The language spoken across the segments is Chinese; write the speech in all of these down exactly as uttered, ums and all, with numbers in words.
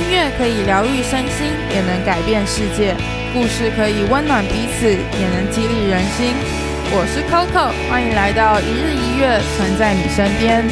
音乐可以疗愈身心，也能改变世界；故事可以温暖彼此，也能激励人心。我是 Coco， 欢迎来到一日一乐，存在你身边。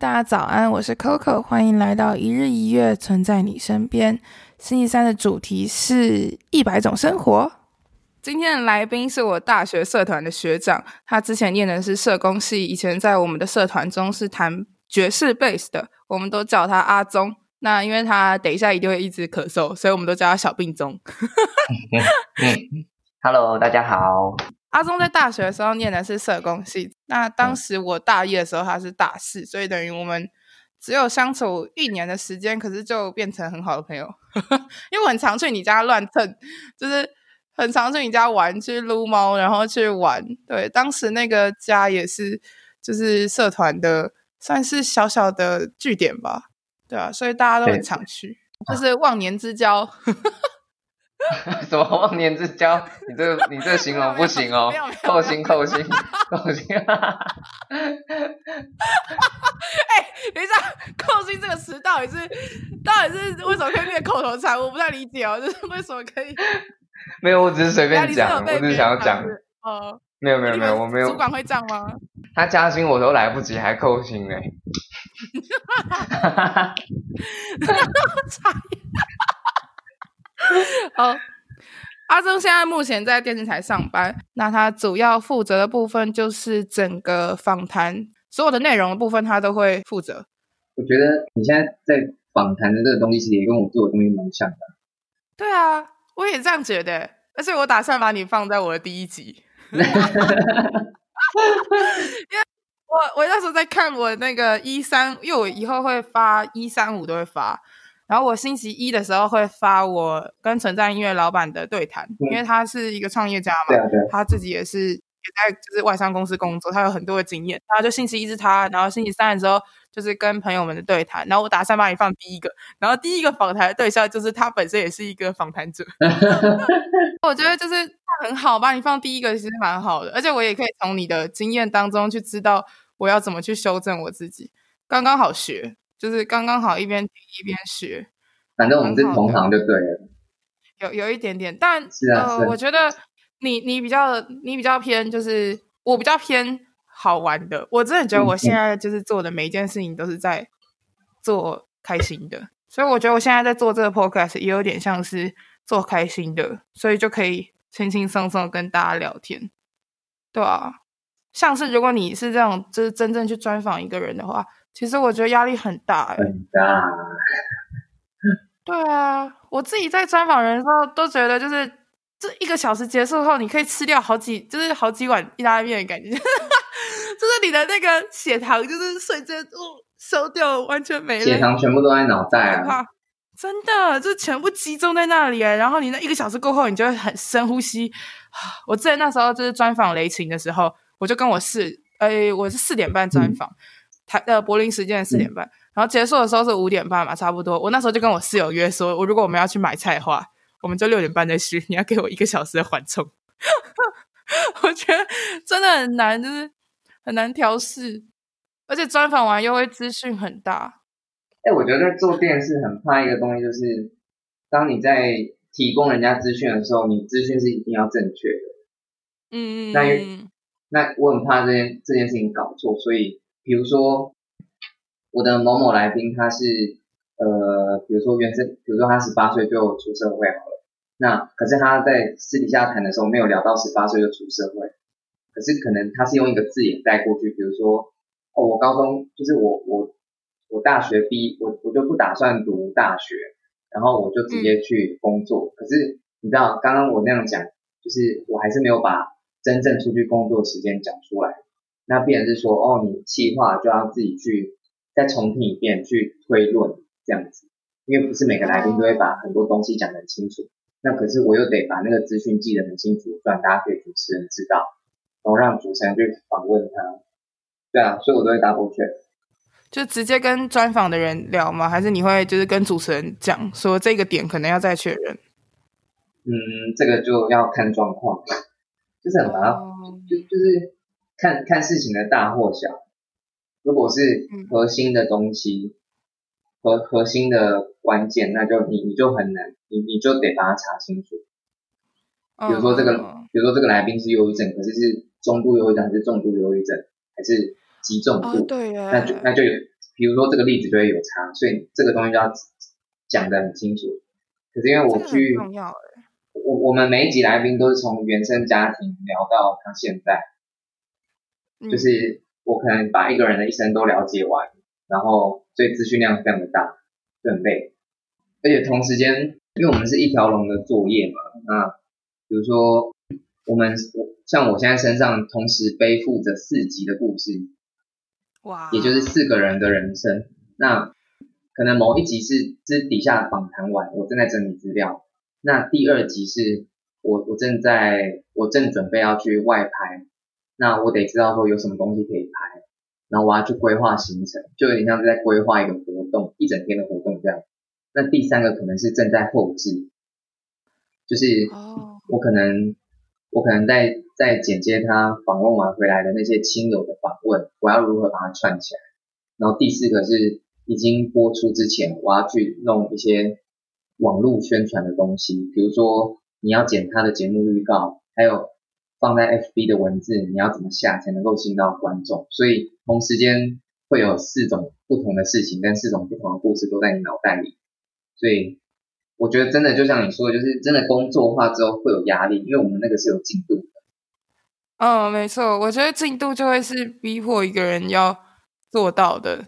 大家早安，我是 Coco， 欢迎来到一日一乐存在你身边。星期三的主题是一百种生活。今天的来宾是我大学社团的学长，他之前念的是社工系，以前在我们的社团中是弹爵士贝斯的，我们都叫他阿宗。那因为他等一下一定会一直咳嗽，所以我们都叫他小病宗。Hello， 大家好。阿宗在大学的时候念的是社工系，那当时我大一的时候他是大四，所以等于我们只有相处一年的时间，可是就变成很好的朋友。因为我很常去你家乱蹭，就是很常去你家玩，去撸猫，然后去玩。对，当时那个家也是就是社团的算是小小的据点吧。对啊，所以大家都很常去，就是忘年之交。什么忘年之交？你这你这形容不行哦，扣星扣星扣星！哎，等一下，扣星这个词到底是到底是为什么可以变口头禅？我不太理解哦，就是为什么可以？没有，我只是随便讲，我只是想要讲。哦，没有没有没有，我没有。主管会这样吗？他加薪我都来不及，还扣星嘞！哈哈哈！好，阿宗现在目前在电视台上班，那他主要负责的部分就是整个访谈所有的内容的部分他都会负责。我觉得你现在在访谈的这个东西其实也跟我做的东西蛮像的。对啊，我也这样觉得，而且我打算把你放在我的第一集。因为我我那时候在看我那个一三，因为我以后会发一三五都会发，然后我星期一的时候会发我跟存在音乐老板的对谈、嗯、因为他是一个创业家嘛，对、啊、对，他自己也是也在就是外商公司工作，他有很多的经验，然后就星期一是他，然后星期三的时候就是跟朋友们的对谈，然后我打算把你放第一个，然后第一个访谈的对象就是他本身也是一个访谈者。我觉得就是很好，把你放第一个其实蛮好的，而且我也可以从你的经验当中去知道我要怎么去修正我自己，刚刚好学，就是刚刚好一边听一边学，反正我们是同行就对了，有有一点点，但是、啊呃、是我觉得你你比较你比较偏，就是我比较偏好玩的。我真的觉得我现在就是做的每一件事情都是在做开心的，所以我觉得我现在在做这个 podcast 也有点像是做开心的，所以就可以轻轻松松跟大家聊天，对啊。像是如果你是这样，就是真正去专访一个人的话，其实我觉得压力很大、欸、很大。对啊，我自己在专访人的时候都觉得就是这一个小时结束后你可以吃掉好几就是好几碗意大利面的感觉。就是你的那个血糖就是瞬间、哦、收掉完全没了，血糖全部都在脑袋啊，真的就全部集中在那里、欸、然后你那一个小时过后你就会很深呼吸。我之前那时候就是专访雷琴的时候，我就跟我四、欸、我是四点半专访、嗯台呃，柏林时间的四点半、嗯，然后结束的时候是五点半嘛，差不多。我那时候就跟我室友约说，我如果我们要去买菜的话，我们就六点半再去。你要给我一个小时的缓冲，我觉得真的很难，就是很难调试，而且专访完又会资讯很大。哎、欸，我觉得做电视很怕一个东西，就是当你在提供人家资讯的时候，你资讯是一定要正确的。嗯，那那我很怕这件这件事情搞错，所以。比如说我的某某来宾他是呃，比如说原生，比如说他十八岁就出社会好了，那可是他在私底下谈的时候没有聊到十八岁就出社会，可是可能他是用一个字眼带过去，比如说哦，我高中就是我我我大学毕我我就不打算读大学，然后我就直接去工作、嗯、可是你知道刚刚我那样讲，就是我还是没有把真正出去工作时间讲出来，那变成是说哦，你企划就要自己去再重听一遍去推论这样子，因为不是每个来宾都会把很多东西讲得很清楚，那可是我又得把那个资讯记得很清楚，让大家给主持人知道，然后让主持人去访问他。对啊，所以我都会 double check。 就直接跟专访的人聊吗？还是你会就是跟主持人讲说这个点可能要再确认？嗯，这个就要看状况，就是很麻烦、oh. 就, 就是看看事情的大或小。如果是核心的东西、嗯、核核心的关键，那就你你就很难，你你就得把它查清楚。比如说这个、oh. 比如说这个来宾是忧郁症，可是是中度忧郁症还是重度忧郁症还是极重度、oh, 对耶，那就那就有，比如说这个例子就会有差，所以这个东西就要讲得很清楚。可是因为我去、这个、很重要耶，我我们每一集来宾都是从原生家庭聊到他现在、嗯、就是我可能把一个人的一生都了解完，然后所以资讯量非常的大，就很累。而且同时间，因为我们是一条龙的作业嘛，那比如说我们像我现在身上同时背负着四集的故事，哇，也就是四个人的人生。那可能某一集是是底下访谈完，我正在整理资料。那第二集是我我正在我正准备要去外拍。那我得知道说有什么东西可以拍，然后我要去规划行程，就有点像是在规划一个活动，一整天的活动这样。那第三个可能是正在后制，就是我可能我可能在在剪接他访问完回来的那些亲友的访问，我要如何把它串起来。然后第四个是已经播出之前，我要去弄一些网络宣传的东西，比如说你要剪他的节目预告，还有放在 F B 的文字，你要怎么下才能够吸引到观众？所以同时间会有四种不同的事情跟四种不同的故事都在你脑袋里。所以我觉得真的就像你说的，就是真的工作化之后会有压力，因为我们那个是有进度的。嗯，没错，我觉得进度就会是逼迫一个人要做到的，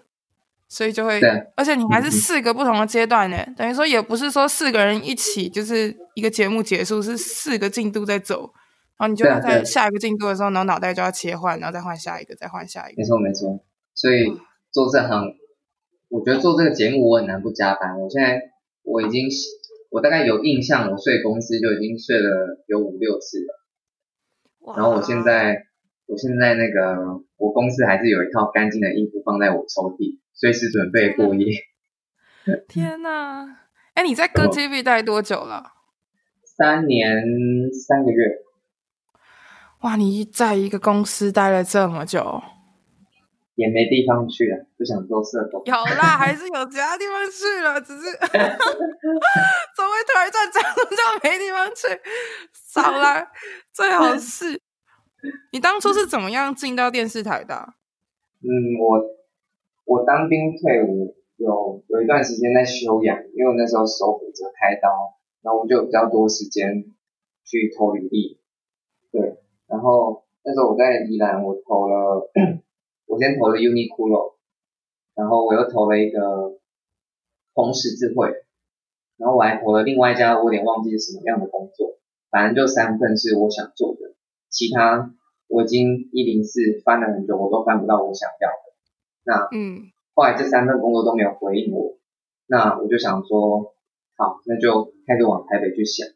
所以就会，而且你还是四个不同的阶段呢、嗯，等于说也不是说四个人一起就是一个节目结束，是四个进度在走。然后你就要在下一个进度的时候，然后脑袋就要切换，然后再换下一个，再换下一个。没错没错，所以做这行，我觉得做这个节目我很难不加班。我现在我已经，我大概有印象，我睡公司就已经睡了有五六次了。然后我现在，我现在那个我公司还是有一套干净的衣服放在我抽屉，随时准备过夜。天哪！哎，你在Good T V 待多久了？三年三个月。哇，你在一个公司待了这么久，也没地方去了，就想做社工。有啦，还是有其他地方去了，只是怎么会突然在讲就没地方去？少来，最好是。你当初是怎么样进到电视台的、啊？嗯，我我当兵退伍有有一段时间在休养，因为我那时候手骨折开刀，然后我就有比较多时间去投履历，对。然后那时候我在宜兰，我投了我先投了 Uniculo， 然后我又投了一个红十字会，然后我还投了另外一家我有点忘记是什么样的工作，反正就三份是我想做的，其他我已经一零四翻了很久，我都翻不到我想要的。那嗯，后来这三份工作都没有回应我，那我就想说好，那就开始往台北去想。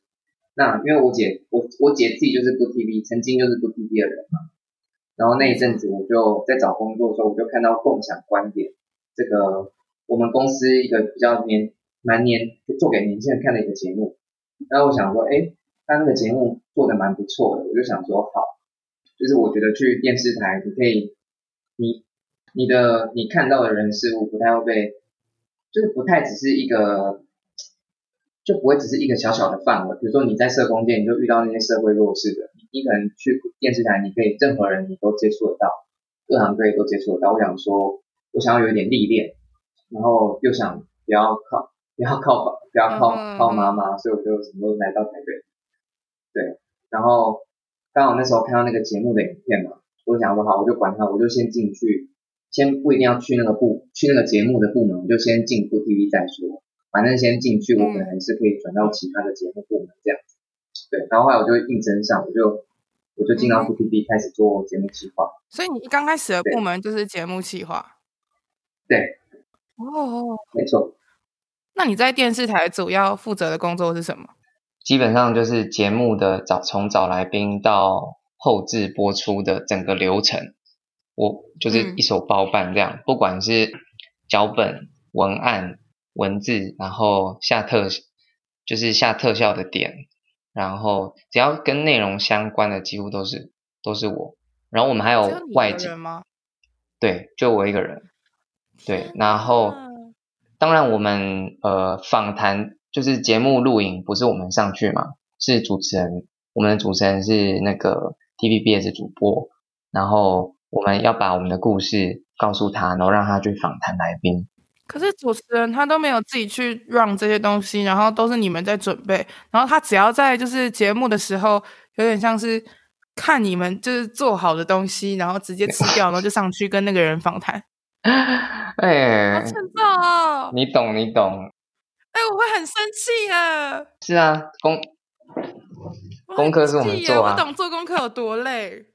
那因为我姐我我姐自己就是 Good T V， 曾经就是 Good T V 的人嘛，然后那一阵子我就在找工作的时候，我就看到共享观点这个我们公司一个比较年蛮年做给年轻人看的一个节目，然后我想说，哎，他那个节目做的蛮不错的，我就想说好，就是我觉得去电视台你可以你你的你看到的人事物不太会被，就是不太只是一个。就不会只是一个小小的范围，比如说你在社工界你就遇到那些社会弱势的，你可能去电视台你可以任何人你都接触得到，各行各业都接触得到。我想说我想要有一点历练，然后又想不要靠不要靠不要靠靠妈妈，所以我就什么都来到台北。对，然后刚好那时候看到那个节目的影片嘛，我想说好，我就管他，我就先进去，先不一定要去那个部去那个节目的部门，我就先进部 T V 再说。反正先进去，我可能还是可以转到其他的节目部门这样子。对，然后后来我就应征上，我就我就进到 P P B 开始做节目企划。所以你刚开始的部门就是节目企划？对。哦，没错。那你在电视台主要负责的工作是什么？基本上就是节目的找从找来宾到后制播出的整个流程，我就是一手包办这样、嗯、不管是脚本、文案、文字，然后下特就是下特效的点，然后只要跟内容相关的几乎都是都是我。然后我们还有外景。只有你一个人吗？对，就我一个人。对，然后当然我们呃访谈就是节目录影不是我们上去嘛，是主持人，我们的主持人是那个 T V B S 主播，然后我们要把我们的故事告诉他，然后让他去访谈来宾。可是主持人他都没有自己去run这些东西，然后都是你们在准备，然后他只要在就是节目的时候有点像是看你们就是做好的东西，然后直接吃掉，然后就上去跟那个人访谈。哎，好欠揍哦！你懂你懂。哎、欸，我会很生气啊！是啊，功功课是我们做啊，我懂做功课有多累。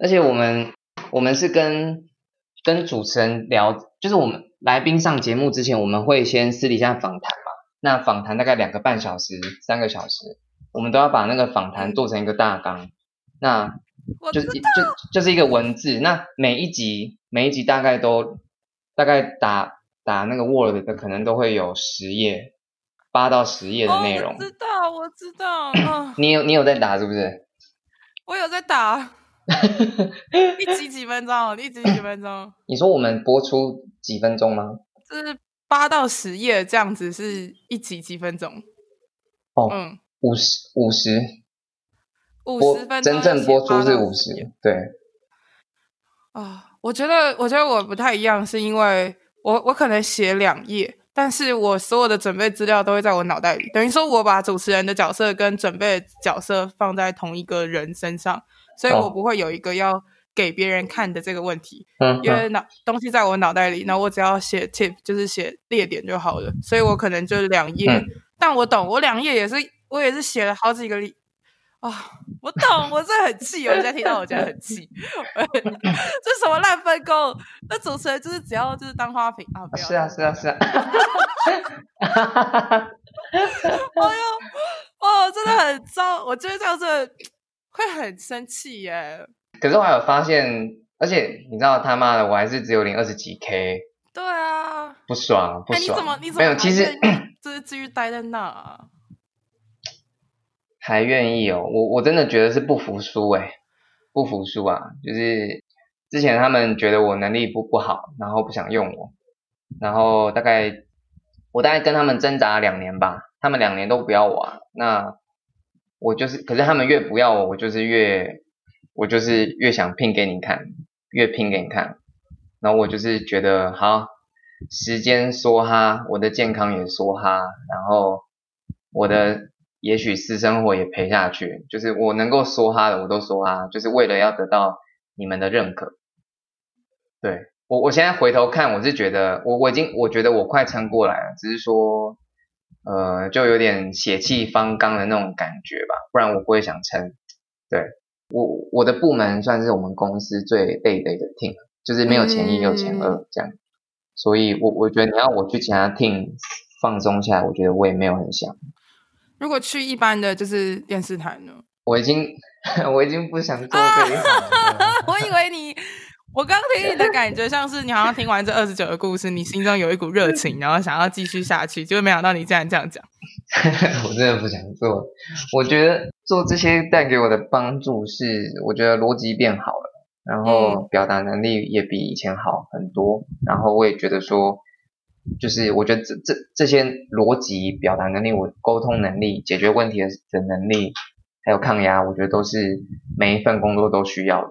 而且我们我们是跟跟主持人聊，就是我们来宾上节目之前，我们会先私底下访谈嘛。那访谈大概两个半小时、三个小时，我们都要把那个访谈做成一个大纲。那就就就是一个文字。那每一集每一集大概都大概打打那个 Word 的，可能都会有十页。八到十页的内容、哦、我知道我知道、哦、你有你有在打是不是？我有在打一集几分钟一集几分钟你说我们播出几分钟吗？就是八到十页这样子是一集几分钟哦，嗯，五十五十五十分钟真正播出是五十对啊、哦，我觉得我觉得我不太一样，是因为我我可能写两页，但是我所有的准备资料都会在我脑袋里，等于说我把主持人的角色跟准备的角色放在同一个人身上，所以我不会有一个要给别人看的这个问题、哦、因为脑东西在我脑袋里，然后我只要写 tip 就是写列点就好了，所以我可能就两页、嗯、但我懂我两页也是我也是写了好几个例啊、哦，我懂我真的很气我现在听到我觉得很气这什么烂分工，那主持人就是只要就是当花瓶啊，不要是啊是啊是啊哎呦哦，真的很糟，我觉得这样子会很生气耶。可是我还有发现，而且你知道他妈的我还是只有零二十几 K。 对啊，不爽不爽、欸、你怎么你怎么没有其实就是继续待在那啊，还愿意哦，我我真的觉得是不服输诶，不服输啊！就是之前他们觉得我能力不不好，然后不想用我，然后大概我大概跟他们挣扎两年吧，他们两年都不要我啊。那我就是，可是他们越不要我，我就是越我就是越想拼给你看，越拼给你看。然后我就是觉得好，时间说哈，我的健康也说哈，然后我的。也许私生活也陪下去，就是我能够说他的我都说他，就是为了要得到你们的认可。对，我我现在回头看，我是觉得我我已经我觉得我快撑过来了，只是说呃就有点血气方刚的那种感觉吧，不然我不会想撑。对，我我的部门算是我们公司最累的一个 team， 就是没有前一也有前二这样，所以我我觉得你要我去其他 team 放松下来，我觉得我也没有很想。如果去一般的就是电视台呢，我已经我已经不想做这一行了、啊、我以为你我刚听你的感觉像是你好像听完这二十九个故事你心中有一股热情然后想要继续下去，就没想到你竟然这样讲我真的不想做，我觉得做这些带给我的帮助是我觉得逻辑变好了，然后表达能力也比以前好很多，然后我也觉得说就是我觉得这这这些逻辑表达能力，我沟通能力，解决问题的能力，还有抗压，我觉得都是每一份工作都需要的。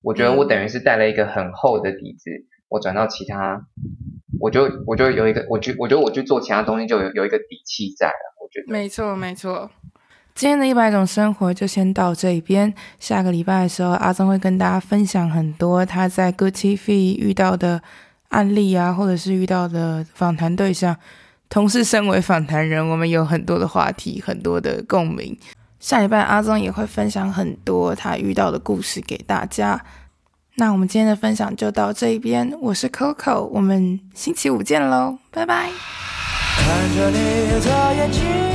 我觉得我等于是带了一个很厚的底子，我转到其他我就我就有一个我觉我觉得我去做其他东西就有有一个底气在了，我觉得没错没错。今天的一百种生活就先到这边，下个礼拜的时候阿宗会跟大家分享很多他在 Good T V 遇到的案例啊，或者是遇到的访谈对象，同事身为访谈人，我们有很多的话题，很多的共鸣。下礼拜阿宗也会分享很多他遇到的故事给大家。那我们今天的分享就到这边，我是 Coco， 我们星期五见咯，拜拜。看着你的眼睛。